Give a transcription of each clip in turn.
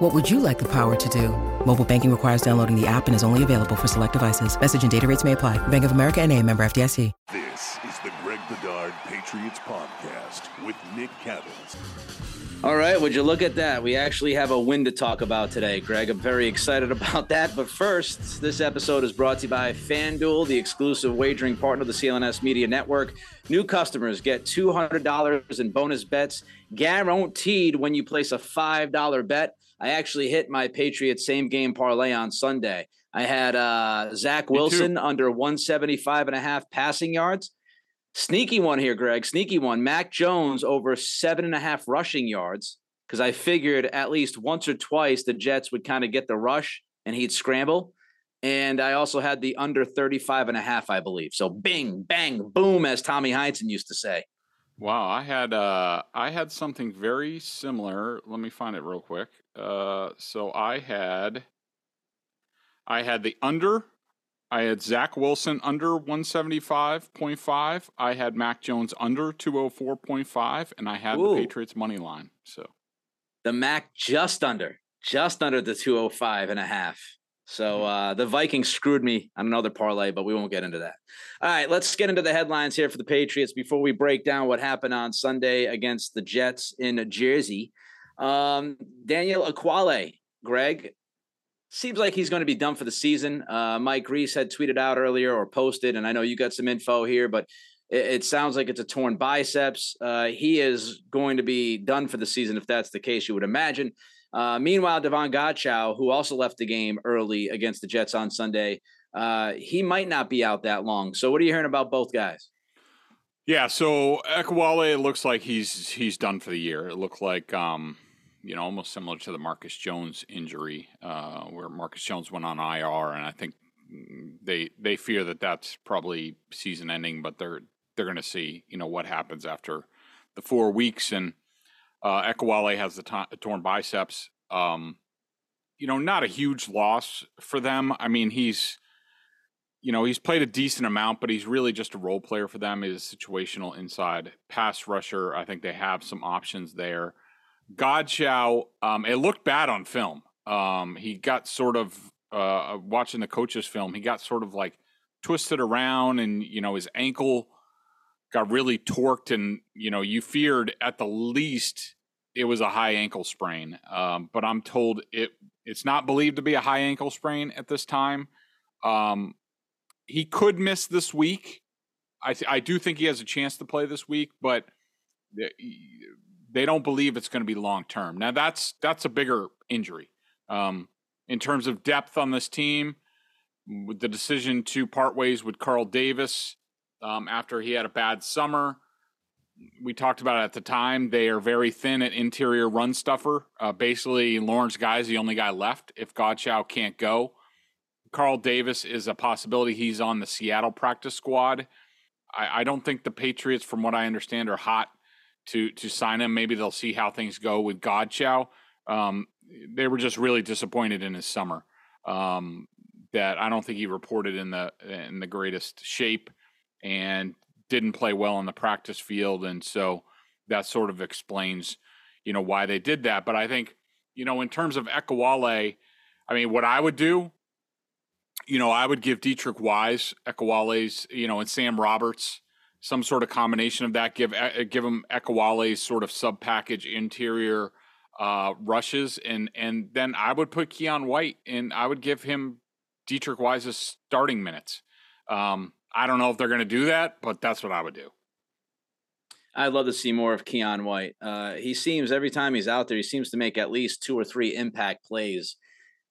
What would you like the power to do? Mobile banking requires downloading the app and is only available for select devices. Message and data rates may apply. Bank of America N.A., member FDIC. This is the Greg Bedard Patriots Podcast with Nick Cattles. All right, would you look at that? We actually have a win to talk about today, Greg. I'm very excited about that. But first, this episode is brought to you by FanDuel, the exclusive wagering partner of the CLNS Media Network. New customers get $200 in bonus bets guaranteed when you place a $5 bet. I actually hit my Patriots same-game parlay on Sunday. I had Zach Wilson under 175.5 passing yards. Sneaky one here, Greg. Sneaky one. Mac Jones over 7.5 rushing yards, because I figured at least once or twice the Jets would kind of get the rush and he'd scramble. And I also had the under 35.5, I believe. So bing, bang, boom, as Tommy Heinsohn used to say. Wow, I had something very similar. Let me find it real quick. So I had the under. I had Zach Wilson under 175.5. I had Mac Jones under 204.5, and I had the Patriots money line. So the Mac just under the 205.5. So the Vikings screwed me on another parlay, but we won't get into that. All right, let's get into the headlines here for the Patriots before we break down what happened on Sunday against the Jets in Jersey. Daniel Ekuale, Greg, seems like he's going to be done for the season. Mike Reese had tweeted out earlier or posted, and I know you got some info here, but it sounds like it's a torn biceps. He is going to be done for the season if that's the case, you would imagine. Meanwhile, Devon Godchaux, who also left the game early against the Jets on Sunday, he might not be out that long. So what are you hearing about both guys? Yeah, so Ekuale, it looks like he's done for the year. It looked like, almost similar to the Marcus Jones injury where Marcus Jones went on IR, and I think they fear that that's probably season ending, but they're going to see, what happens after the 4 weeks. And Ekuale has the torn biceps. Not a huge loss for them. I mean, he's played a decent amount, but he's really just a role player for them. He's a situational inside pass rusher. I think they have some options there. Godchaux, it looked bad on film. He got sort of, watching the coach's film, he got sort of like twisted around and, his ankle got really torqued and, you feared at the least it was a high ankle sprain. But I'm told it's not believed to be a high ankle sprain at this time. He could miss this week. I do think he has a chance to play this week, but they don't believe it's going to be long-term. Now that's a bigger injury. In terms of depth on this team, with the decision to part ways with Carl Davis, after he had a bad summer, we talked about it at the time. They are very thin at interior run stuffer. Basically, Lawrence Guy's the only guy left if Godchaux can't go. Carl Davis is a possibility. He's on the Seattle practice squad. I don't think the Patriots, from what I understand, are hot to sign him. Maybe they'll see how things go with Godchaux. They were just really disappointed in his summer. That I don't think he reported in the greatest shape, and didn't play well on the practice field. And so that sort of explains, why they did that. But I think, in terms of Ekuale, I mean, what I would do, I would give Dietrich Wise, Ekuale's, and Sam Roberts some sort of combination of that. Give him Ekuale's sort of sub package interior rushes, and then I would put Keon White and I would give him Dietrich Wise's starting minutes. I don't know if they're going to do that, but that's what I would do. I'd love to see more of Keon White. He seems, every time he's out there, he seems to make at least 2 or 3 impact plays.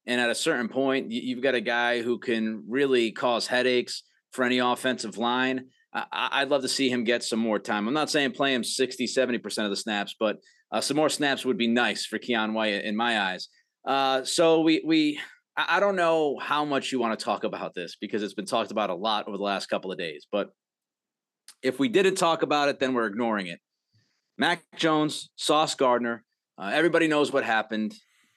And at a certain point, you've got a guy who can really cause headaches for any offensive line. I'd love to see him get some more time. I'm not saying play him 60, 70% of the snaps, but some more snaps would be nice for Keon White in my eyes. So we I don't know how much you want to talk about this because it's been talked about a lot over the last couple of days, but If we didn't talk about it, then we're ignoring it. Mac Jones, Sauce Gardner, everybody knows what happened.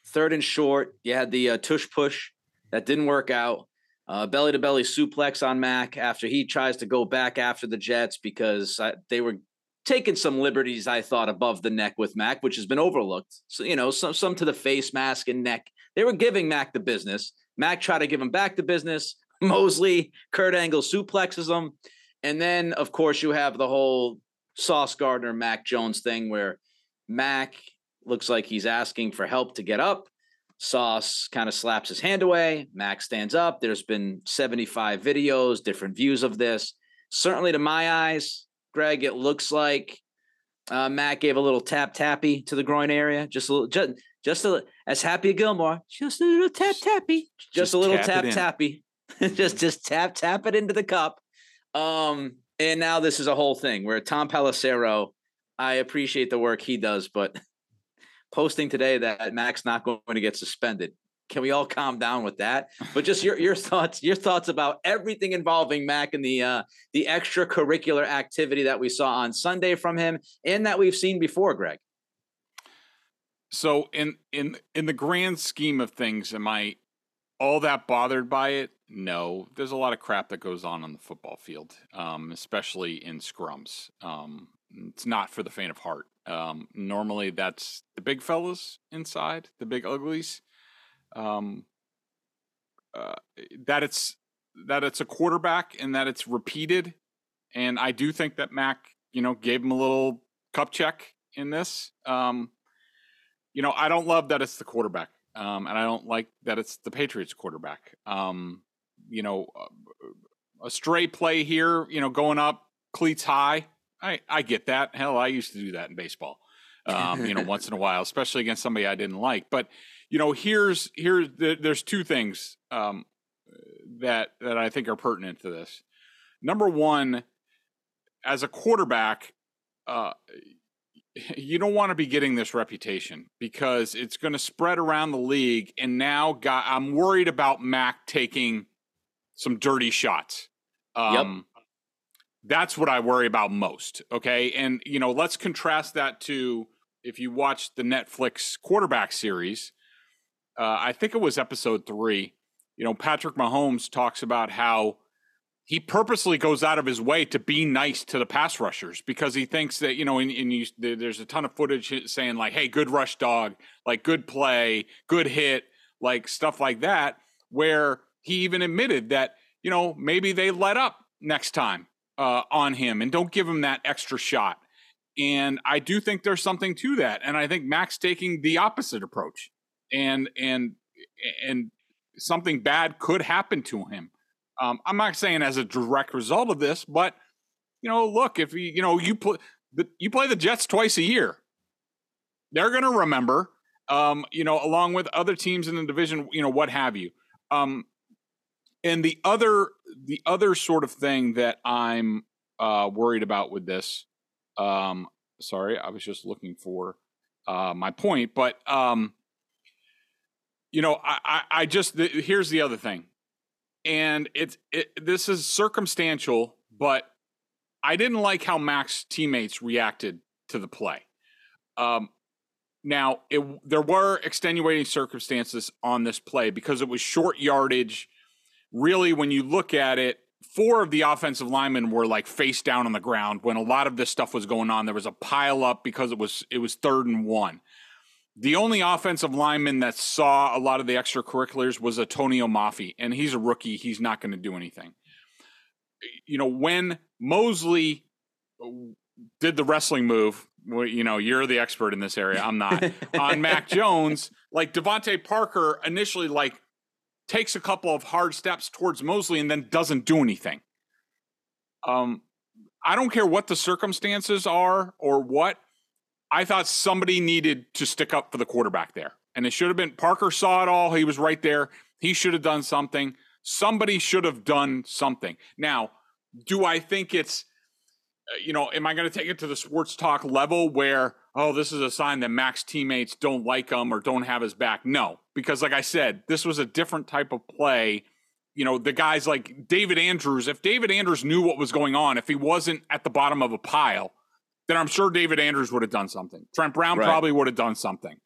Third and short, you had the tush push that didn't work out. Belly-to-belly suplex on Mac after he tries to go back after the Jets because they were taking some liberties, I thought, above the neck with Mac, which has been overlooked. So, you know, some to the face mask and neck. They were giving Mac the business. Mac tried to give him back the business. Mosley, Kurt Angle suplexes him. And then, of course, you have the whole Sauce Gardner, Mac Jones thing where Mac looks like he's asking for help to get up. Sauce kind of slaps his hand away. Mac stands up. There's been 75 videos, different views of this. Certainly to my eyes, Greg, it looks like Mac gave a little tap-tappy to the groin area. Just a little, just a, as Happy as Gilmore, just a little tap-tappy. Just a little tap-tappy. just tap it into the cup. And now this is a whole thing where Tom Pelissero, I appreciate the work he does, but posting today that Mac's not going to get suspended. Can we all calm down with that? But just your thoughts about everything involving Mac and the extracurricular activity that we saw on Sunday from him and that we've seen before, Greg. So in the grand scheme of things, am I all that bothered by it? No, there's a lot of crap that goes on the football field, especially in scrums. It's not for the faint of heart. Normally that's the big fellas inside, the big uglies. That it's a quarterback and that it's repeated. And I do think that Mac, gave him a little cup check in this. I don't love that it's the quarterback. And I don't like that it's the Patriots quarterback. A stray play here, going up cleats high. I get that. Hell, I used to do that in baseball, once in a while, especially against somebody I didn't like. But, there's two things that I think are pertinent to this. Number one, as a quarterback, you don't want to be getting this reputation because it's going to spread around the league. And now I'm worried about Mac taking some dirty shots. Yep. That's what I worry about most, okay? And, let's contrast that to if you watch the Netflix quarterback series, I think it was episode 3, Patrick Mahomes talks about how he purposely goes out of his way to be nice to the pass rushers because he thinks that, there's a ton of footage saying like, hey, good rush dog, like good play, good hit, like stuff like that, where he even admitted that, maybe they let up next time. On him and don't give him that extra shot. And I do think there's something to that. And I think Mac's taking the opposite approach and something bad could happen to him. I'm not saying as a direct result of this, but look, if you play the Jets twice a year, they're going to remember, along with other teams in the division, what have you. And the other sort of thing that I'm worried about with this, sorry, I was just looking for my point, but here's the other thing, and this is circumstantial, but I didn't like how Mac's teammates reacted to the play. There were extenuating circumstances on this play because it was short yardage. Really, when you look at it, 4 of the offensive linemen were like face down on the ground when a lot of this stuff was going on. There was a pile up because it was 3rd and 1. The only offensive lineman that saw a lot of the extracurriculars was Antonio Mafi, and he's a rookie. He's not going to do anything. When Mosley did the wrestling move, you're the expert in this area. I'm not. On Mac Jones, like Devontae Parker initially like takes a couple of hard steps towards Mosley and then doesn't do anything. I don't care what the circumstances are or what. I thought somebody needed to stick up for the quarterback there. And it should have been Parker saw it all. He was right there. He should have done something. Somebody should have done something. Now, do I think it's, am I going to take it to the sports talk level where, oh, this is a sign that Mac's teammates don't like him or don't have his back? No, because like I said, this was a different type of play you know, the guys like David Andrews, if David Andrews knew what was going on, if he wasn't at the bottom of a pile, then I'm sure David Andrews would have done something. Trent Brown probably would have done something.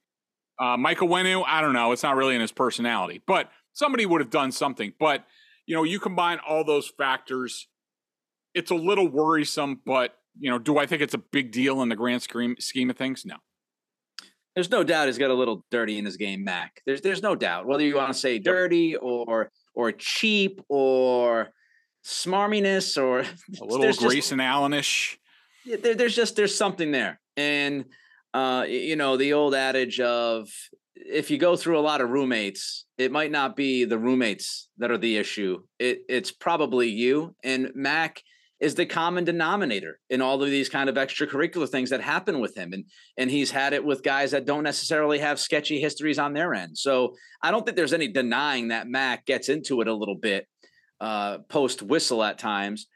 Michael Wenu, I don't know. It's not really in his personality, but somebody would have done something. But, you know, you combine all those factors, it's a little worrisome, but, you know, do I think it's a big deal in the grand scheme of things? No. There's no doubt he's got a little dirty in his game, Mac. There's no doubt. Whether you want to say dirty or cheap or smarminess or a little Grayson Allen-ish. There's something there. And, you know, the old adage of if you go through a lot of roommates, it might not be the roommates that are the issue. It's probably you. And Mac is the common denominator in all of these kind of extracurricular things that happen with him. And he's had it with guys that don't necessarily have sketchy histories on their end. So I don't think there's any denying that Mac gets into it a little bit post whistle at times.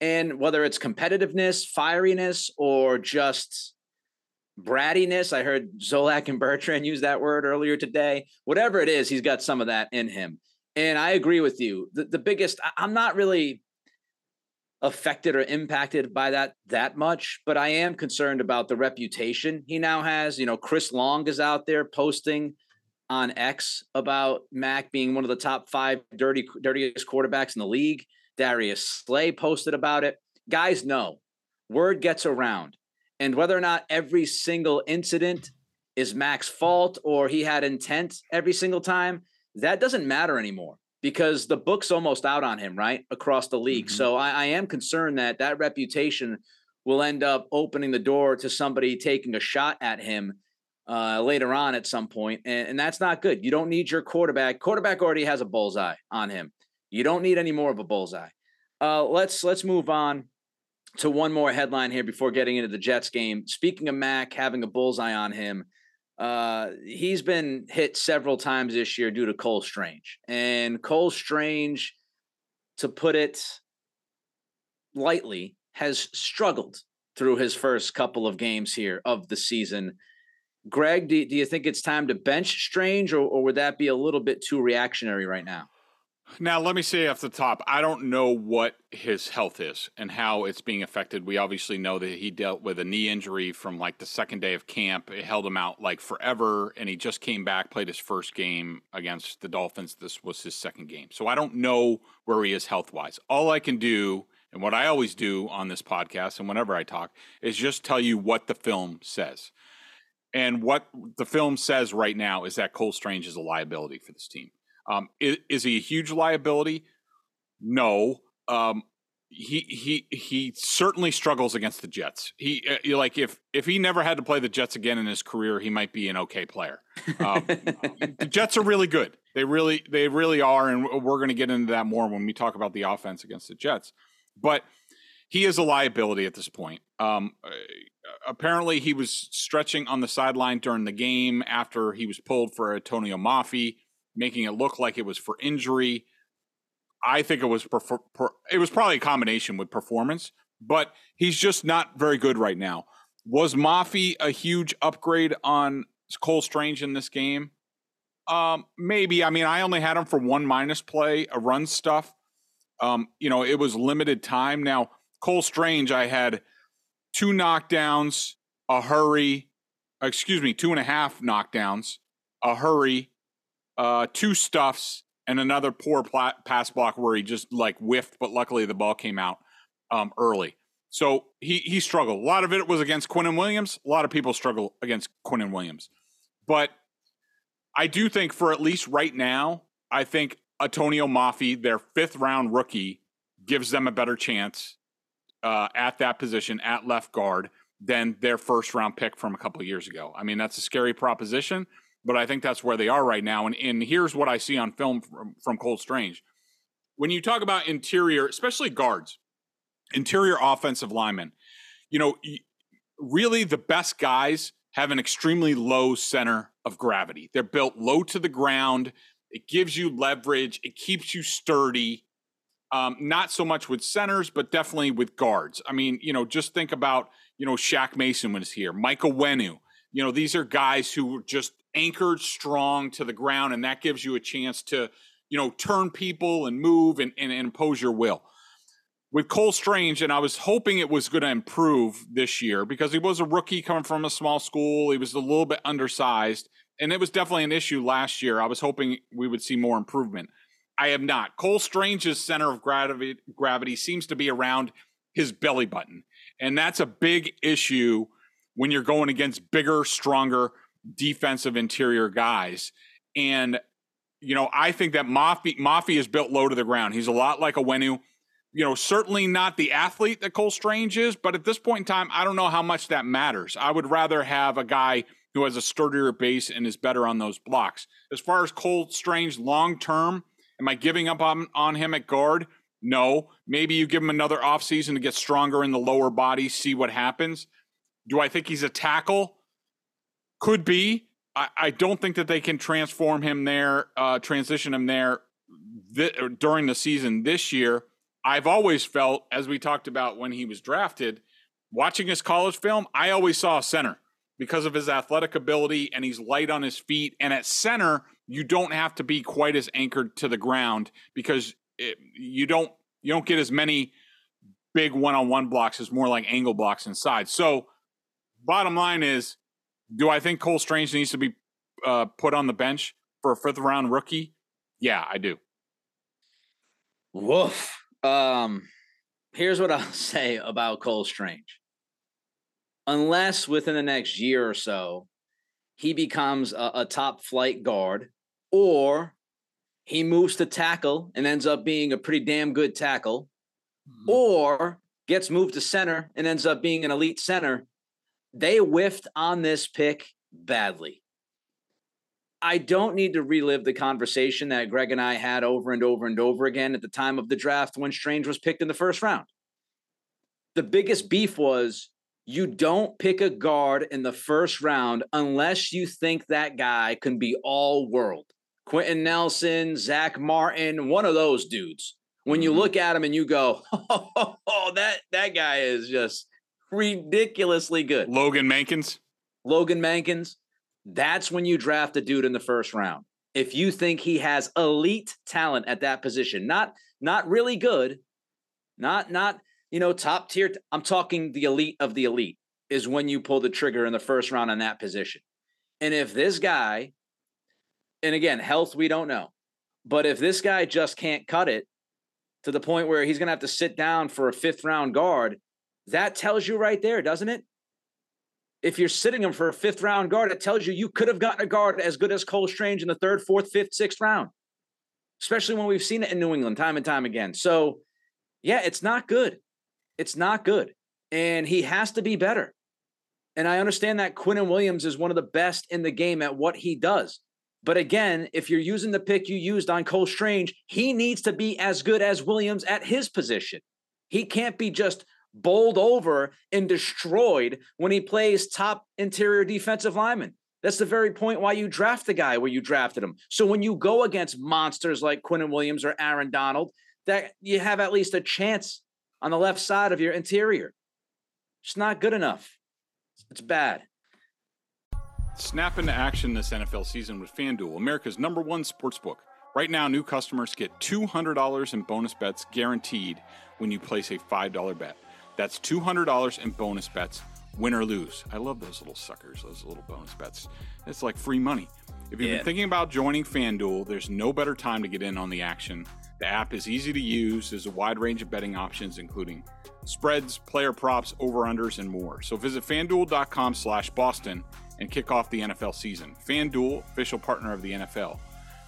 And whether it's competitiveness, fieriness, or just brattiness, I heard Zolak and Bertrand use that word earlier today, whatever it is, he's got some of that in him. And I agree with you. The biggest, I'm not really affected or impacted by that much, but I am concerned about the reputation he now has. You know, Chris Long is out there posting on X about Mac being one of the top 5 dirtiest quarterbacks in the league. Darius Slay posted about it. Guys know, word gets around. And whether or not every single incident is Mac's fault or he had intent every single time, that doesn't matter anymore, because the book's almost out on him, right, across the league. Mm-hmm. So I am concerned that reputation will end up opening the door to somebody taking a shot at him later on at some point. And that's not good. You don't need your quarterback. Quarterback already has a bullseye on him. You don't need any more of a bullseye. Let's move on to one more headline here before getting into the Jets game. Speaking of Mac having a bullseye on him, he's been hit several times this year due to Cole Strange. And Cole Strange, to put it lightly, has struggled through his first couple of games here of the season. Greg, do you think it's time to bench Strange, or would that be a little bit too reactionary right now? Now, let me say off the top, I don't know what his health is and how it's being affected. We obviously know that he dealt with a knee injury from like the second day of camp. It held him out like forever, and he just came back, played his first game against the Dolphins. This was his second game. So I don't know where he is health-wise. All I can do, and what I always do on this podcast and whenever I talk, is just tell you what the film says. And what the film says right now is that Cole Strange is a liability for this team. Is he a huge liability? No. He certainly struggles against the Jets. He like if he never had to play the Jets again in his career, he might be an okay player. The Jets are really good. They really are. And we're going to get into that more when we talk about the offense against the Jets, but he is a liability at this point. Apparently he was stretching on the sideline during the game after he was pulled for Antonio Mafi, making it look like it was for injury. I think it was probably a combination with performance, but he's just not very good right now. Was Mafi a huge upgrade on Cole Strange in this game? Maybe. I mean, I only had him for one minus play, a run stuff. You know, it was limited time. Now, Cole Strange, I had 2.5 knockdowns, a hurry, 2 stuffs, and another poor pass block where he just like whiffed, but luckily the ball came out early. So he struggled. A lot of it was against Quinnen Williams. A lot of people struggle against Quinnen Williams. But I do think for at least right now, I think Antonio Mafi, their 5th-round rookie, gives them a better chance at that position at left guard than their 1st-round pick from a couple of years ago. I mean, that's a scary proposition. But I think that's where they are right now. And here's what I see on film from Cole Strange. When you talk about interior, especially guards, interior offensive linemen, you know, really the best guys have an extremely low center of gravity. They're built low to the ground. It gives you leverage. It keeps you sturdy. Not so much with centers, but definitely with guards. I mean, you know, just think about, you know, Shaq Mason when he's here, Michael Wenu. You know, these are guys who were just anchored strong to the ground, and that gives you a chance to, you know, turn people and move and impose your will. With Cole Strange, and I was hoping it was going to improve this year because he was a rookie coming from a small school. He was a little bit undersized, and it was definitely an issue last year. I was hoping we would see more improvement. I have not. Cole Strange's center of gravity seems to be around his belly button, and that's a big issue when you're going against bigger, stronger defensive interior guys. And, you know, I think that Mafi is built low to the ground. He's a lot like a Wenu. You know, certainly not the athlete that Cole Strange is, but at this point in time, I don't know how much that matters. I would rather have a guy who has a sturdier base and is better on those blocks. As far as Cole Strange long-term, am I giving up on him at guard? No. Maybe you give him another offseason to get stronger in the lower body, see what happens. Do I think he's a tackle? Could be. I don't think that they can transition him there during the season this year. I've always felt, as we talked about when he was drafted, watching his college film, I always saw a center because of his athletic ability, and he's light on his feet. And at center, you don't have to be quite as anchored to the ground because you don't get as many big one-on-one blocks. It's more like angle blocks inside. So bottom line is, do I think Cole Strange needs to be put on the bench for a fifth-round rookie? Yeah, I do. Woof. Here's what I'll say about Cole Strange. Unless within the next year or so, he becomes a top flight guard, or he moves to tackle and ends up being a pretty damn good tackle, or gets moved to center and ends up being an elite center, they whiffed on this pick badly. I don't need to relive the conversation that Greg and I had over and over and over again at the time of the draft when Strange was picked in the first round. The biggest beef was you don't pick a guard in the first round unless you think that guy can be all world. Quentin Nelson, Zach Martin, one of those dudes. When you look at him and you go, oh, that guy is just ridiculously good. Logan Mankins. That's when you draft a dude in the first round. If you think he has elite talent at that position, not really good, not, you know, top tier. I'm talking the elite of the elite is when you pull the trigger in the first round on that position. And if this guy, and again, health, we don't know, but if this guy just can't cut it to the point where he's going to have to sit down for a fifth round guard, that tells you right there, doesn't it? If you're sitting him for a fifth round guard, it tells you could have gotten a guard as good as Cole Strange in the third, fourth, fifth, sixth round, especially when we've seen it in New England time and time again. So, yeah, it's not good. It's not good. And he has to be better. And I understand that Quinnen Williams is one of the best in the game at what he does. But again, if you're using the pick you used on Cole Strange, he needs to be as good as Williams at his position. He can't be just bowled over and destroyed when he plays top interior defensive lineman. That's the very point why you draft the guy where you drafted him. So when you go against monsters like Quinnen Williams or Aaron Donald, that you have at least a chance on the left side of your interior. It's not good enough. It's bad. Snap into action this NFL season with FanDuel, America's #1 sportsbook. Right now, new customers get $200 in bonus bets guaranteed when you place a $5 bet. That's $200 in bonus bets, win or lose. I love those little suckers, those little bonus bets. It's like free money. If you've been thinking about joining FanDuel, there's no better time to get in on the action. The app is easy to use. There's a wide range of betting options, including spreads, player props, over-unders, and more. So visit FanDuel.com/Boston and kick off the NFL season. FanDuel, official partner of the NFL.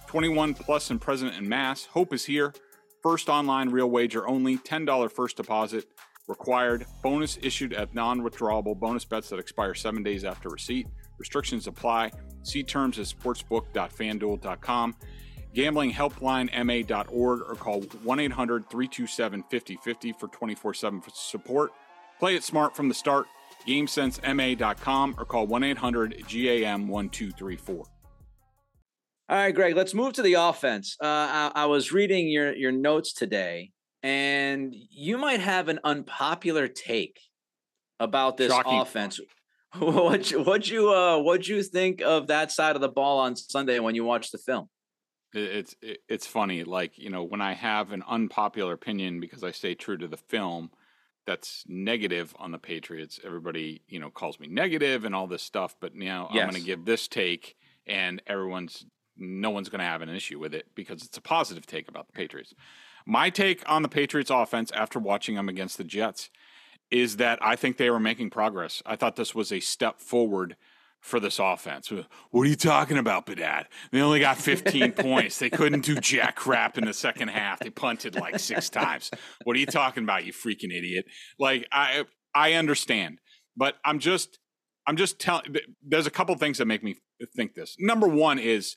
21 plus and present in Mass. Hope is here. First online real wager only. $10 first deposit required. Bonus issued at non-withdrawable bonus bets that expire 7 days after receipt. Restrictions apply. See terms at sportsbook.fanduel.com, gamblinghelplinema.org, or call 1-800-327-5050 for 24/7 support. Play it smart from the start. GameSenseMA.com or call 1-800-GAM-1234. All right, Greg, let's move to the offense. I was reading your notes today, and you might have an unpopular take about this offense. What'd you think of that side of the ball on Sunday when you watched the film? It's funny, like, you know, when I have an unpopular opinion because I stay true to the film that's negative on the Patriots, everybody, you know, calls me negative and all this stuff, but now I'm going to give this take and no one's going to have an issue with it because it's a positive take about the Patriots. My take on the Patriots offense after watching them against the Jets is that I think they were making progress. I thought this was a step forward for this offense. What are you talking about, Bedard? They only got 15 points. They couldn't do jack crap in the second half. They punted like 6 times. What are you talking about, you freaking idiot? Like, I understand, but I'm just telling, there's a couple things that make me think this. Number one is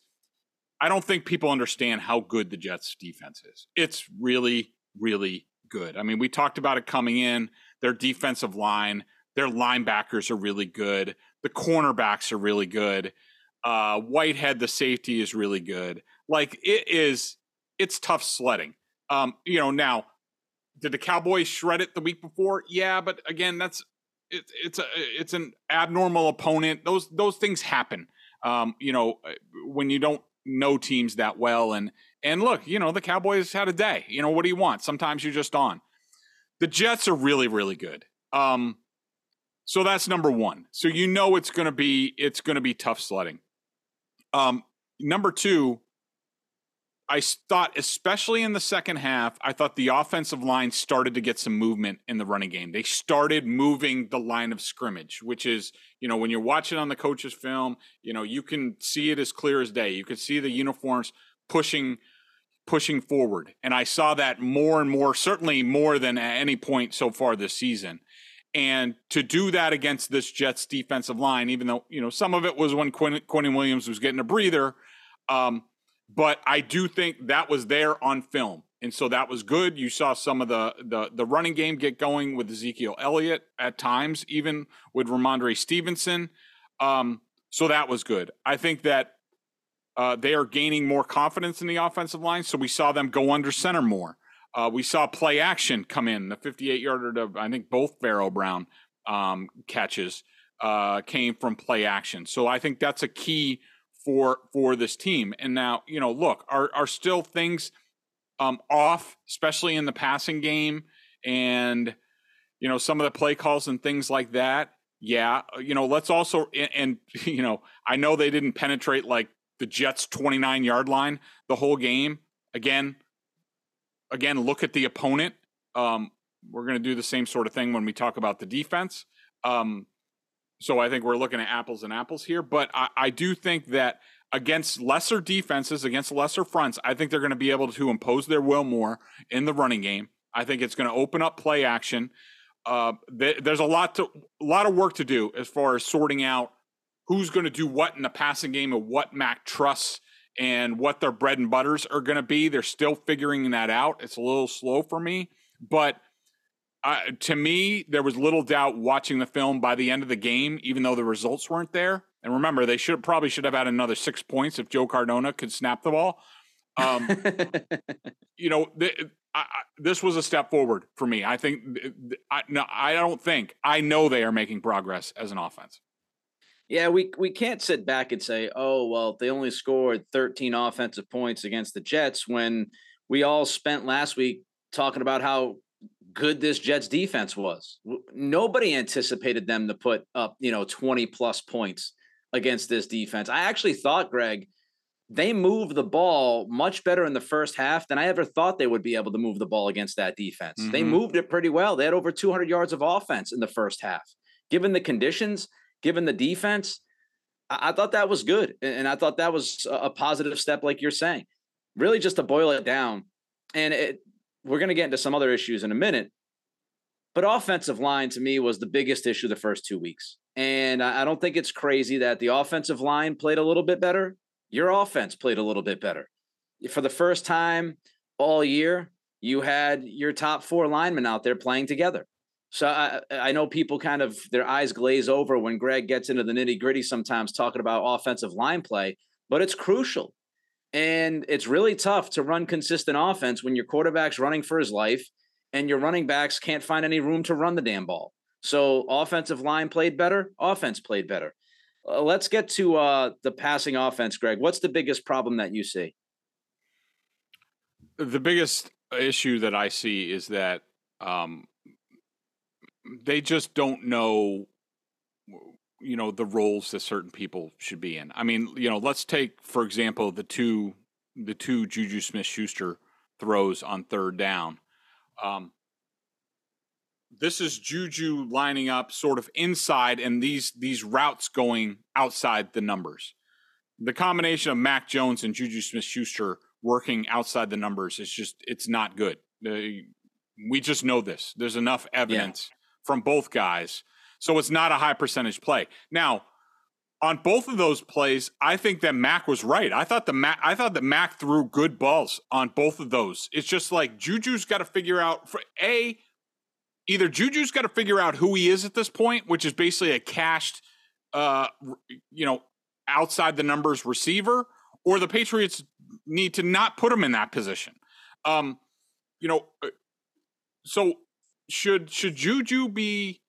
I don't think people understand how good the Jets defense is. It's really, really good. I mean, we talked about it coming in, their defensive line, their linebackers are really good. The cornerbacks are really good. Whitehead, the safety, is really good. Like, it's tough sledding. You know, now, did the Cowboys shred it the week before? Yeah, but again, it's an abnormal opponent. Those things happen. You know, when you don't know teams that well, and look, you know, the Cowboys had a day. You know, what do you want? Sometimes you're just on. The Jets are really, really good. So that's number one. So you know it's going to be tough sledding. Number two, I thought, especially in the second half, I thought the offensive line started to get some movement in the running game. They started moving the line of scrimmage, which is, you know, when you're watching on the coach's film, you know, you can see it as clear as day. You can see the uniforms pushing forward. And I saw that more and more, certainly more than at any point so far this season. And to do that against this Jets defensive line, even though, you know, some of it was when Quinnen Williams was getting a breather, but I do think that was there on film. And so that was good. You saw some of the running game get going with Ezekiel Elliott at times, even with Ramondre Stevenson. So that was good. I think that they are gaining more confidence in the offensive line, so we saw them go under center more. We saw play action come in, the 58-yarder to, I think, both Pharaoh Brown catches came from play action. So I think that's a key for this team. And now, you know, look, are still things off, especially in the passing game and, you know, some of the play calls and things like that. Yeah, you know, let's also – and, you know, I know they didn't penetrate, like, the Jets' 29-yard line the whole game. Again, look at the opponent. We're going to do the same sort of thing when we talk about the defense. So I think we're looking at apples and apples here. But I do think that against lesser defenses, against lesser fronts, I think they're going to be able to impose their will more in the running game. I think it's going to open up play action. There's a lot of work to do as far as sorting out who's going to do what in the passing game and what Mac trusts and what their bread and butters are going to be. They're still figuring that out. It's a little slow for me, but to me, there was little doubt watching the film by the end of the game, even though the results weren't there. And remember, they probably should have had another 6 points if Joe Cardona could snap the ball. You know, this was a step forward for me. I think, I know they are making progress as an offense. Yeah, we can't sit back and say, oh, well, they only scored 13 offensive points against the Jets when we all spent last week talking about how good this Jets defense was. Nobody anticipated them to put up, you know, 20-plus points against this defense. I actually thought, Greg, they moved the ball much better in the first half than I ever thought they would be able to move the ball against that defense. Mm-hmm. They moved it pretty well. They had over 200 yards of offense in the first half. Given the conditions – given the defense, I thought that was good. And I thought that was a positive step, like you're saying. Really just to boil it down. And we're going to get into some other issues in a minute. But offensive line, to me, was the biggest issue the first 2 weeks. And I don't think it's crazy that the offensive line played a little bit better. Your offense played a little bit better. For the first time all year, you had your top 4 linemen out there playing together. So I know people kind of, their eyes glaze over when Greg gets into the nitty-gritty sometimes talking about offensive line play, but it's crucial. And it's really tough to run consistent offense when your quarterback's running for his life and your running backs can't find any room to run the damn ball. So offensive line played better, offense played better. Let's get to the passing offense, Greg. What's the biggest problem that you see? The biggest issue that I see is that they just don't know, you know, the roles that certain people should be in. I mean, you know, let's take, for example, the two Juju Smith-Schuster throws on third down. This is Juju lining up sort of inside and these routes going outside the numbers. The combination of Mac Jones and Juju Smith-Schuster working outside the numbers is just, it's not good. We just know this. There's enough evidence from both guys. So it's not a high percentage play. Now, on both of those plays, I think that Mac was right. I thought that Mac threw good balls on both of those. It's just like Juju's got to figure out either Juju's got to figure out who he is at this point, which is basically a cashed, outside the numbers receiver, or the Patriots need to not put him in that position. So should Juju be?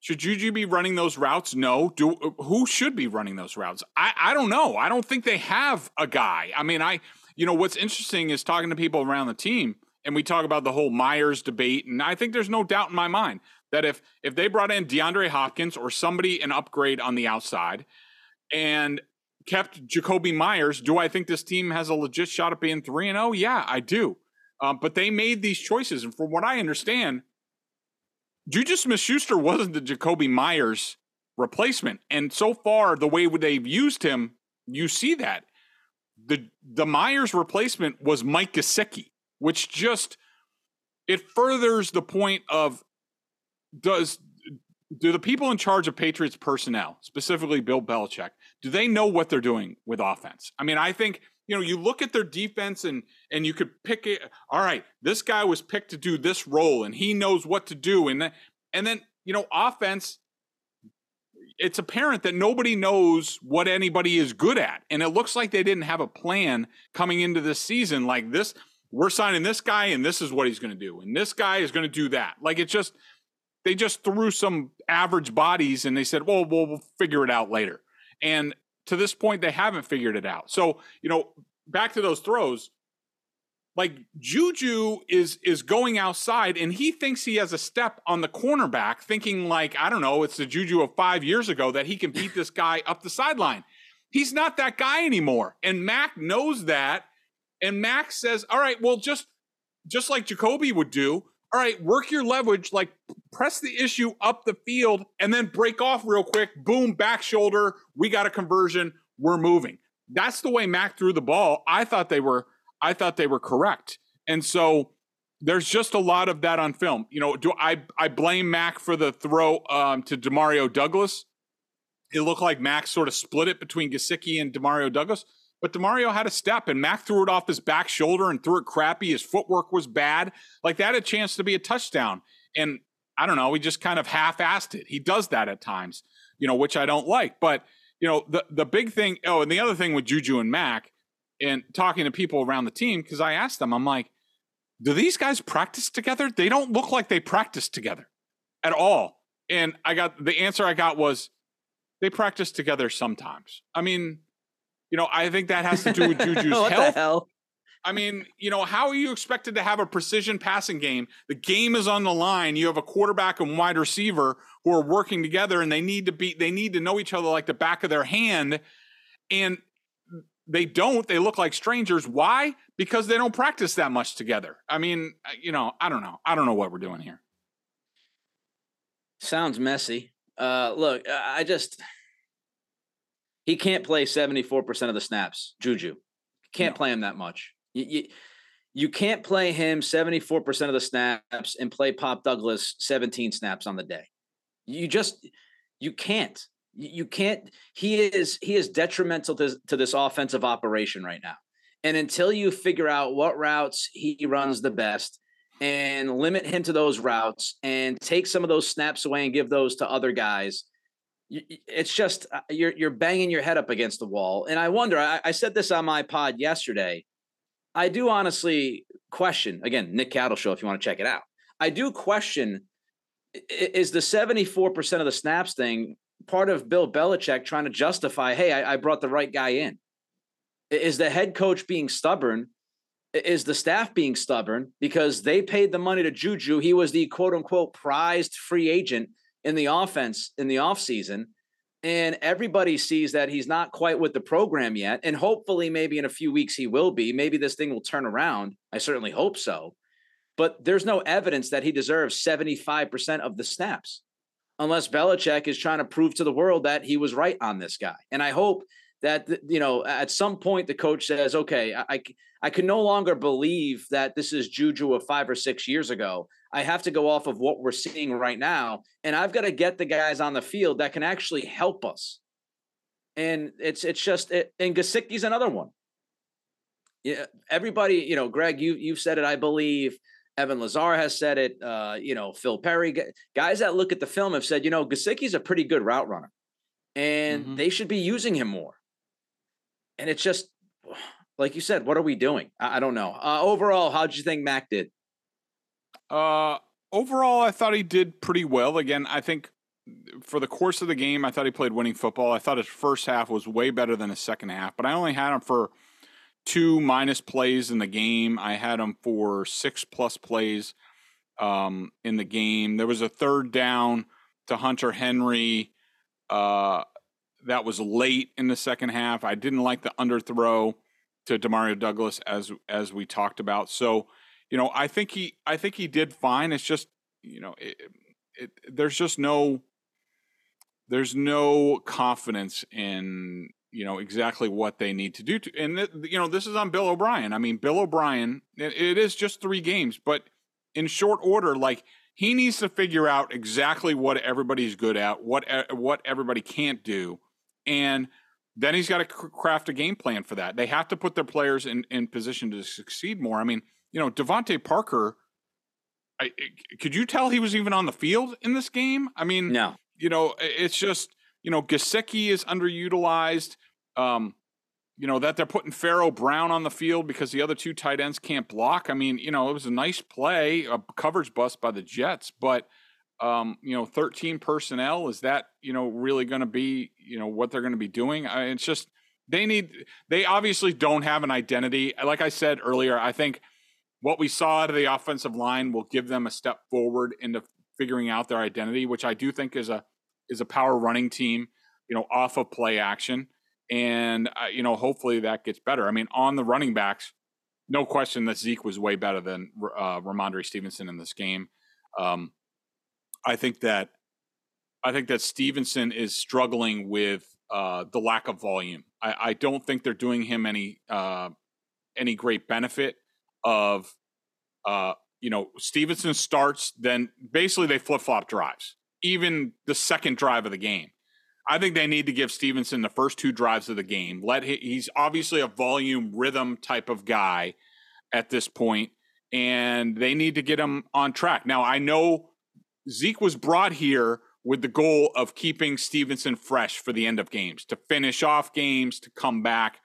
Should Juju be running those routes? No. Who should be running those routes? I don't know. I don't think they have a guy. I mean, what's interesting is talking to people around the team, and we talk about the whole Myers debate, and I think there's no doubt in my mind that if they brought in DeAndre Hopkins or somebody, an upgrade on the outside, and kept Jacoby Myers, do I think this team has a legit shot at being 3-0? Yeah, I do. But they made these choices, and from what I understand, Juju Smith-Schuster wasn't the Jacoby Myers replacement. And so far, the way they've used him, you see that. The Myers replacement was Mike Gesicki, which just, it furthers the point of, do the people in charge of Patriots personnel, specifically Bill Belichick, do they know what they're doing with offense? I mean, I think, you look at their defense and you could pick it. All right, this guy was picked to do this role and he knows what to do. And then, offense, it's apparent that nobody knows what anybody is good at. And it looks like they didn't have a plan coming into this season like this. We're signing this guy and this is what he's going to do. And this guy is going to do that. Like it's just, they just threw some average bodies and they said, well, we'll figure it out later. And to this point, they haven't figured it out. So, back to those throws, like Juju is going outside and he thinks he has a step on the cornerback, thinking like, I don't know, it's the Juju of 5 years ago that he can beat this guy up the sideline. He's not that guy anymore. And Mac knows that. And Mac says, all right, well, just like Jacoby would do, all right, work your leverage, like press the issue up the field and then break off real quick. Boom, back shoulder. We got a conversion. We're moving. That's the way Mac threw the ball. I thought they were correct. And so there's just a lot of that on film. Do I blame Mac for the throw to DeMario Douglas? It looked like Mac sort of split it between Gesicki and DeMario Douglas, but DeMario had a step and Mac threw it off his back shoulder and threw it crappy. His footwork was bad. Like that had a chance to be a touchdown. And I don't know, he just kind of half-assed it. He does that at times, which I don't like. But, the big thing, and the other thing with Juju and Mac and talking to people around the team, because I asked them, I'm like, do these guys practice together? They don't look like they practice together at all. And the answer I got was they practice together sometimes. I mean, I think that has to do with Juju's health. The hell? I mean, how are you expected to have a precision passing game? The game is on the line. You have a quarterback and wide receiver who are working together and they need to know each other like the back of their hand. And they don't. They look like strangers. Why? Because they don't practice that much together. I mean, I don't know. I don't know what we're doing here. Sounds messy. Look, he can't play 74% of the snaps. Juju can't play him that much. You can't play him 74% of the snaps and play Pop Douglas 17 snaps on the day. You can't. You can't. He is detrimental to this offensive operation right now. And until you figure out what routes he runs the best and limit him to those routes and take some of those snaps away and give those to other guys, it's just you're banging your head up against the wall. And I wonder, I said this on my pod yesterday. I do honestly question, again, Nick Cattles show if you want to check it out. I do question, is the 74% of the snaps thing part of Bill Belichick trying to justify, hey, I brought the right guy in? Is the head coach being stubborn is the staff being stubborn because they paid the money to Juju. He was the quote unquote prized free agent in the offense in the offseason. And everybody sees that he's not quite with the program yet. And hopefully maybe in a few weeks he will be. Maybe this thing will turn around. I certainly hope so. But there's no evidence that he deserves 75% of the snaps unless Belichick is trying to prove to the world that he was right on this guy. And I hope that, you know, at some point the coach says, okay, I can no longer believe that this is Juju of 5 or 6 years ago. I have to go off of what we're seeing right now. And I've got to get the guys on the field that can actually help us. And it's just, and Gesicki's another one. Yeah. Everybody, you know, Greg, you've said it. I believe Evan Lazar has said it. You know, Phil Perry, guys that look at the film have said, you know, Gesicki's a pretty good route runner and they should be using him more. And it's just, like you said, what are we doing? I don't know. Overall, how'd you think Mac did? Overall, I thought he did pretty well. Again, I think for the course of the game, I thought he played winning football. I thought his first half was way better than his second half, but I only had him for 2 minus plays in the game. I had him for 6+ plays in the game. There was a third down to Hunter Henry that was late in the second half. I didn't like the underthrow to DeMario Douglas, as we talked about. So, you know, I think he did fine. It's just, you know, there's no confidence in, you know, exactly what they need to do to, and you know, this is on Bill O'Brien. I mean, Bill O'Brien, it is just 3 games, but in short order, like he needs to figure out exactly what everybody's good at, what everybody can't do. And then he's got to craft a game plan for that. They have to put their players in position to succeed more. I mean, you know, Devontae Parker, could you tell he was even on the field in this game? I mean, no. You know, it's just, you know, Gesicki is underutilized. You know, that they're putting Pharaoh Brown on the field because the other 2 tight ends can't block. I mean, you know, it was a nice play, a coverage bust by the Jets, but you know, 13 personnel, is that, you know, really going to be, you know, what they're going to be doing? It's just, they obviously don't have an identity. Like I said earlier, I think what we saw out of the offensive line will give them a step forward into figuring out their identity, which I do think is a power running team, you know, off of play action. And, you know, hopefully that gets better. I mean, on the running backs, no question that Zeke was way better than Ramondre Stevenson in this game. I think that Stevenson is struggling with the lack of volume. I don't think they're doing him any great benefit of, you know, Stevenson starts, then basically they flip-flop drives, even the second drive of the game. I think they need to give Stevenson the first 2 drives of the game. He's obviously a volume rhythm type of guy at this point, and they need to get him on track. Now, I know Zeke was brought here with the goal of keeping Stevenson fresh for the end of games, to finish off games, to come back.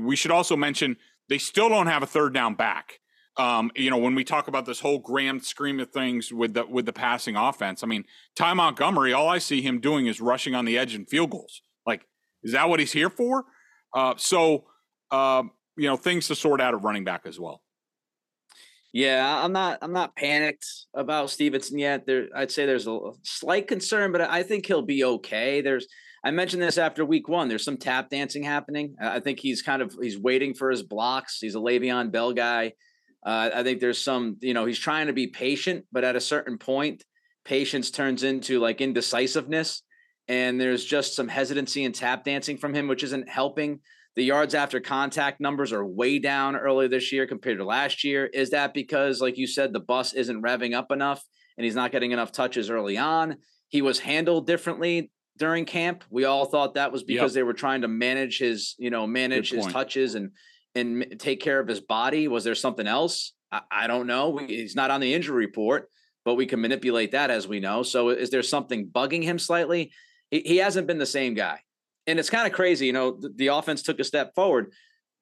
We should also mention they still don't have a third down back. You know, when we talk about this whole grand scheme of things with the passing offense, I mean, Ty Montgomery, all I see him doing is rushing on the edge and field goals. Like, is that what he's here for? You know, things to sort out at running back as well. Yeah, I'm not panicked about Stevenson yet. I'd say there's a slight concern, but I think he'll be okay. I mentioned this after week 1. There's some tap dancing happening. I think he's waiting for his blocks. He's a Le'Veon Bell guy. I think there's some, you know, he's trying to be patient, but at a certain point, patience turns into like indecisiveness, and there's just some hesitancy and tap dancing from him, which isn't helping. The yards after contact numbers are way down earlier this year compared to last year. Is that because, like you said, the bus isn't revving up enough and he's not getting enough touches early on? He was handled differently during camp. We all thought that was because they were trying to manage his, you know, touches and take care of his body. Was there something else? I don't know. He's not on the injury report, but we can manipulate that, as we know. So is there something bugging him slightly? He hasn't been the same guy. And it's kind of crazy, you know, the offense took a step forward,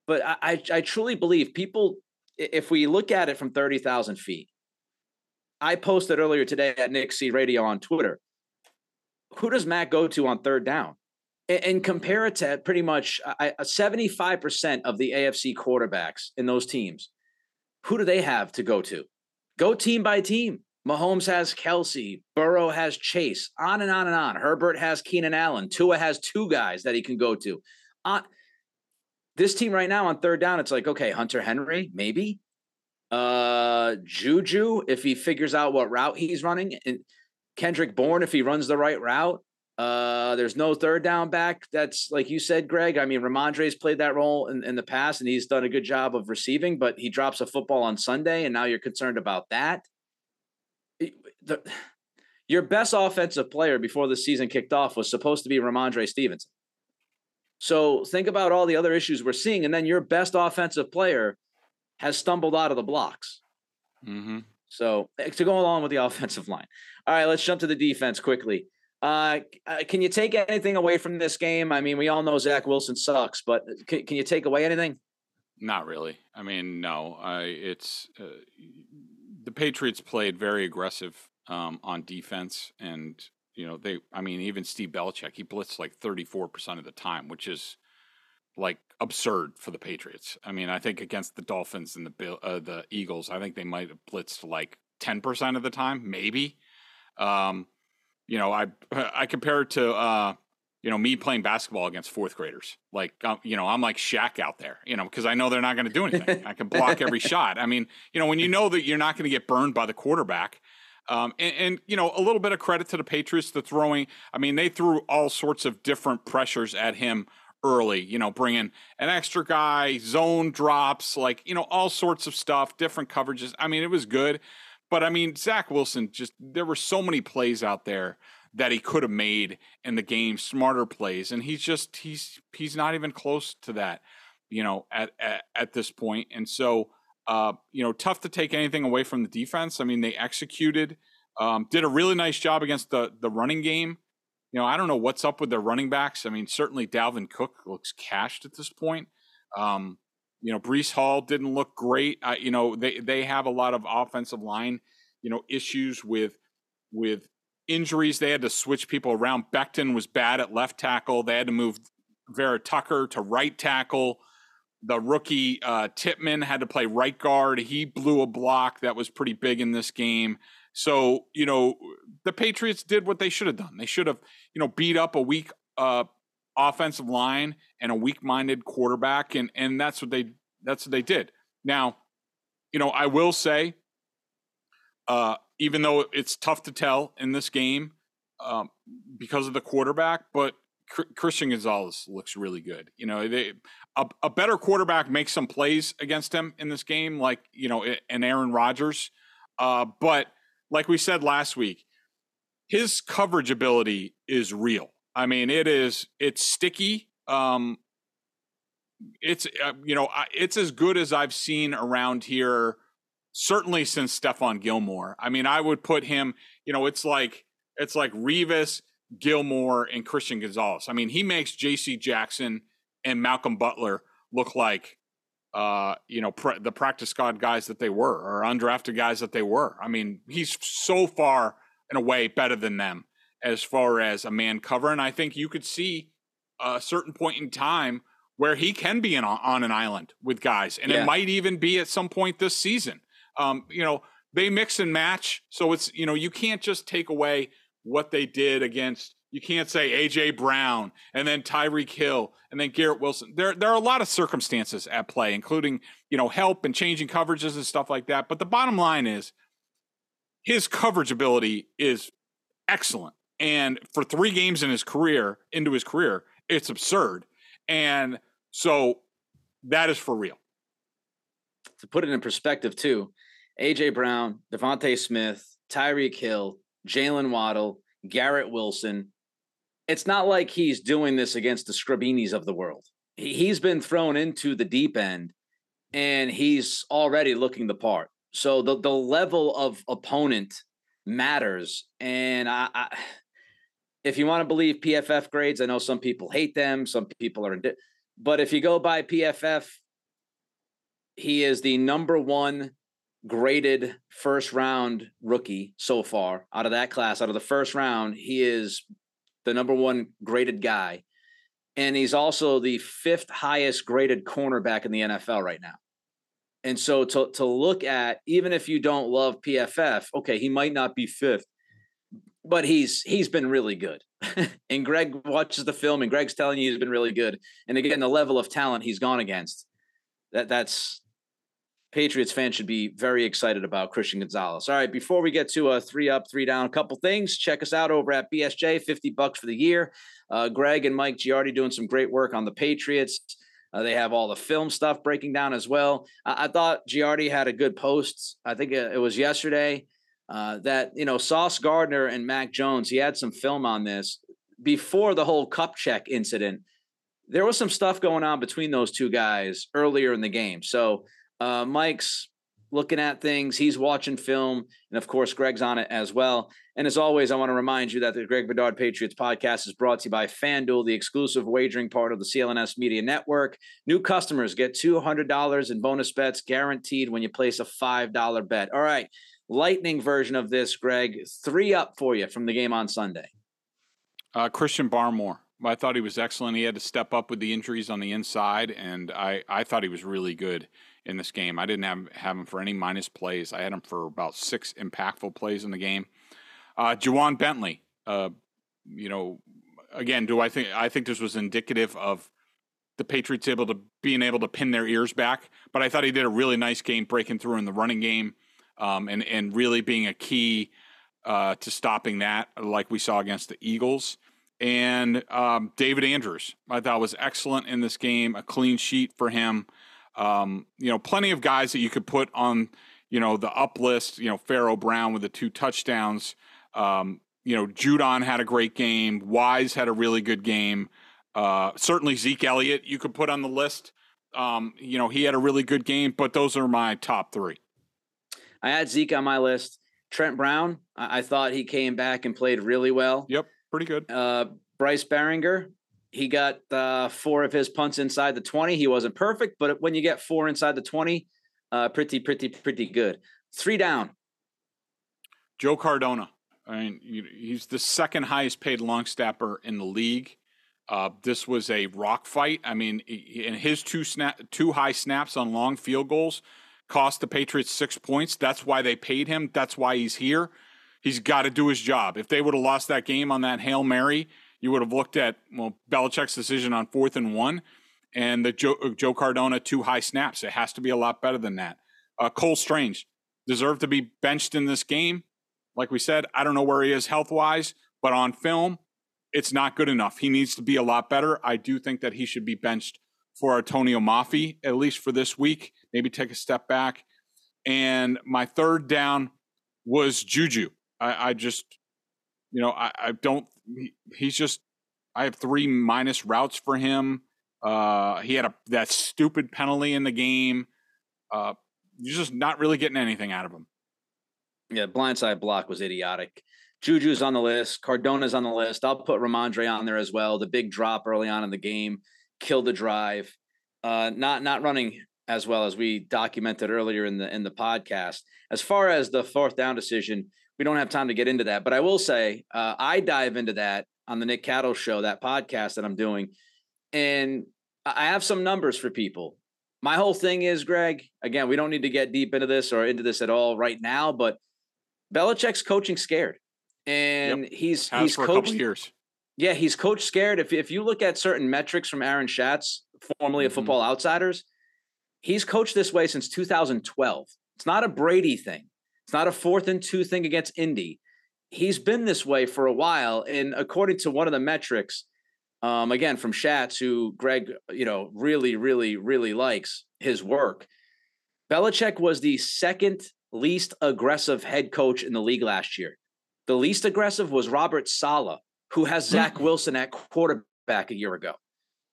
but I truly believe people, if we look at it from 30,000 feet, I posted earlier today at Nick C Radio on Twitter, who does Mac go to on third down? and compare it to pretty much 75% of the AFC quarterbacks in those teams. Who do they have to go to? Go team by team. Mahomes has Kelsey, Burrow has Chase, on and on and on. Herbert has Keenan Allen. Tua has two guys that he can go to. This team right now on third down, it's like, okay, Hunter Henry, maybe. Juju, if he figures out what route he's running. And Kendrick Bourne, if he runs the right route. There's no third down back. That's like you said, Greg. I mean, Ramondre's played that role in the past, and he's done a good job of receiving, but he drops a football on Sunday, and now you're concerned about that. Your best offensive player before the season kicked off was supposed to be Ramondre Stevenson. So think about all the other issues we're seeing, and then your best offensive player has stumbled out of the blocks. Mm-hmm. So to go along with the offensive line. All right, let's jump to the defense quickly. Can you take anything away from this game? I mean, we all know Zach Wilson sucks, but can you take away anything? Not really. I mean, no. The Patriots played very aggressive on defense, and you know even Steve Belichick, he blitzed like 34% of the time, which is like absurd for the Patriots. I mean, I think against the Dolphins and the Eagles, I think they might have blitzed like 10% of the time, maybe. You know, I compare it to, me playing basketball against fourth graders. Like, I'm like Shaq out there, because I know they're not going to do anything. I can block every shot. I mean, when you know that you're not going to get burned by the quarterback, a little bit of credit to the Patriots, the throwing. I mean, they threw all sorts of different pressures at him early, bringing an extra guy, zone drops, like, all sorts of stuff, different coverages. I mean, it was good. But, I mean, Zach Wilson, there were so many plays out there that he could have made in the game, smarter plays. And he's not even close to that, at this point. And so, tough to take anything away from the defense. I mean, they executed, did a really nice job against the running game. I don't know what's up with their running backs. I mean, certainly Dalvin Cook looks cashed at this point. Breece Hall didn't look great. They have a lot of offensive line, issues with injuries. They had to switch people around. Becton was bad at left tackle. They had to move Vera Tucker to right tackle. The rookie Tippmann had to play right guard. He blew a block that was pretty big in this game. So, the Patriots did what they should have done. They should have, beat up a weak offensive line and a weak-minded quarterback, and that's what they did. Now, I will say, even though it's tough to tell in this game because of the quarterback, but Christian Gonzalez looks really good. A better quarterback makes some plays against him in this game, like an Aaron Rodgers. But like we said last week, his coverage ability is real. I mean, it's sticky. It's as good as I've seen around here, certainly since Stephon Gilmore. I mean, I would put him, it's like Revis, Gilmore, and Christian Gonzalez. I mean, he makes J.C. Jackson and Malcolm Butler look like, the practice squad guys that they were, or undrafted guys that they were. I mean, he's so far in a way better than them as far as a man cover. And I think you could see a certain point in time where he can be on an island with guys. And It might even be at some point this season. They mix and match. So it's, you can't just take away what they did against, you can't say A.J. Brown and then Tyreek Hill and then Garrett Wilson. There are a lot of circumstances at play, including, help and changing coverages and stuff like that. But the bottom line is his coverage ability is excellent. And for three games into his career, it's absurd. And so that is for real. To put it in perspective, too, A.J. Brown, Devontae Smith, Tyreek Hill, Jalen Waddle, Garrett Wilson. It's not like he's doing this against the Scribinis of the world. He's been thrown into the deep end, and he's already looking the part. So the level of opponent matters. And I if you want to believe PFF grades, I know some people hate them, some people are, but if you go by PFF, he is the number one graded first round rookie so far out of that class. Out of the first round, he is the number one graded guy. And he's also the fifth highest graded cornerback in the NFL right now. And so to look at, even if you don't love PFF, okay, he might not be fifth, but he's been really good. And Greg watches the film, and Greg's telling you he's been really good. And again, the level of talent he's gone against, that's Patriots fans should be very excited about Christian Gonzalez. All right, before we get to a 3 up, 3 down, a couple things, check us out over at BSJ, $50 for the year. Greg and Mike Giardi doing some great work on the Patriots. They have all the film stuff breaking down as well. I thought Giardi had a good post. I think it was yesterday that, you know, Sauce Gardner and Mac Jones, he had some film on this before the whole cup check incident. There was some stuff going on between those two guys earlier in the game. So Mike's looking at things. He's watching film. And, of course, Greg's on it as well. And, as always, I want to remind you that the Greg Bedard Patriots podcast is brought to you by FanDuel, the exclusive wagering part of the CLNS Media Network. New customers get $200 in bonus bets guaranteed when you place a $5 bet. All right, lightning version of this, Greg. 3 up for you from the game on Sunday. Christian Barmore. I thought he was excellent. He had to step up with the injuries on the inside, and I thought he was really good in this game. I didn't have him for any minus plays. I had him for about 6 impactful plays in the game. Juwan Bentley, you know, again, I think this was indicative of the Patriots being able to pin their ears back, but I thought he did a really nice game breaking through in the running game and really being a key to stopping that, like we saw against the Eagles. And David Andrews, I thought, was excellent in this game, a clean sheet for him. You know, plenty of guys that you could put on, you know, the up list, you know, Pharaoh Brown with the 2 touchdowns. You know, Judon had a great game. Wise had a really good game. Certainly Zeke Elliott you could put on the list. You know, he had a really good game, but those are my top 3. I had Zeke on my list. Trent Brown, I thought he came back and played really well. Yep. Pretty good. Bryce Behringer, he got 4 of his punts inside the 20. He wasn't perfect, but when you get 4 inside the 20, pretty good. 3 down. Joe Cardona. I mean, he's the second highest paid long snapper in the league. This was a rock fight. I mean, in his 2 high snaps on long field goals cost the Patriots 6 points. That's why they paid him. That's why he's here. He's got to do his job. If they would have lost that game on that Hail Mary, you would have looked at, well, Belichick's decision on 4th and 1 and the Joe Cardona 2 high snaps. It has to be a lot better than that. Cole Strange deserved to be benched in this game. Like we said, I don't know where he is health-wise, but on film, it's not good enough. He needs to be a lot better. I do think that he should be benched for Antonio Mafi, at least for this week. Maybe take a step back. And my 3rd down was Juju. I just, you know, I don't, he's just, I have 3 minus routes for him. He had that stupid penalty in the game. You're just not really getting anything out of him. Yeah, blindside block was idiotic. Juju's on the list. Cardona's on the list. I'll put Ramondre on there as well. The big drop early on in the game killed the drive. Not running as well as we documented earlier in the podcast. As far as the 4th down decision, we don't have time to get into that, but I will say I dive into that on the Nick Cattles show, that podcast that I'm doing, and I have some numbers for people. My whole thing is, Greg, again, we don't need to get deep into this or into this at all right now, but Belichick's coaching scared, and yep. He's for coached a couple years. Yeah, he's coached scared. If you look at certain metrics from Aaron Schatz, formerly of Football Outsiders, he's coached this way since 2012. It's not a Brady thing. It's not a 4th and 2 thing against Indy. He's been this way for a while. And according to one of the metrics, again, from Schatz, who Greg, you know, really, really, really likes his work, Belichick was the 2nd least aggressive head coach in the league last year. The least aggressive was Robert Saleh, who has Zach Wilson at quarterback a year ago.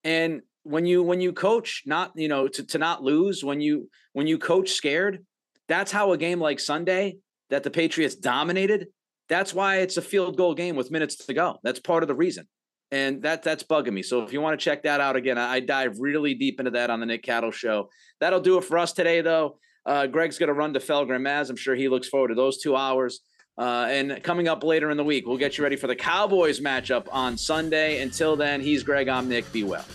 And when you coach not, you know, to not lose, when you coach scared, that's how a game like Sunday that the Patriots dominated, that's why it's a field goal game with minutes to go. That's part of the reason. And that's bugging me. So if you want to check that out again, I dive really deep into that on the Nick Cattles show. That'll do it for us today, though. Greg's going to run to Felgram Maz. I'm sure he looks forward to those 2 hours. And coming up later in the week, we'll get you ready for the Cowboys matchup on Sunday. Until then, he's Greg, I'm Nick. Be well.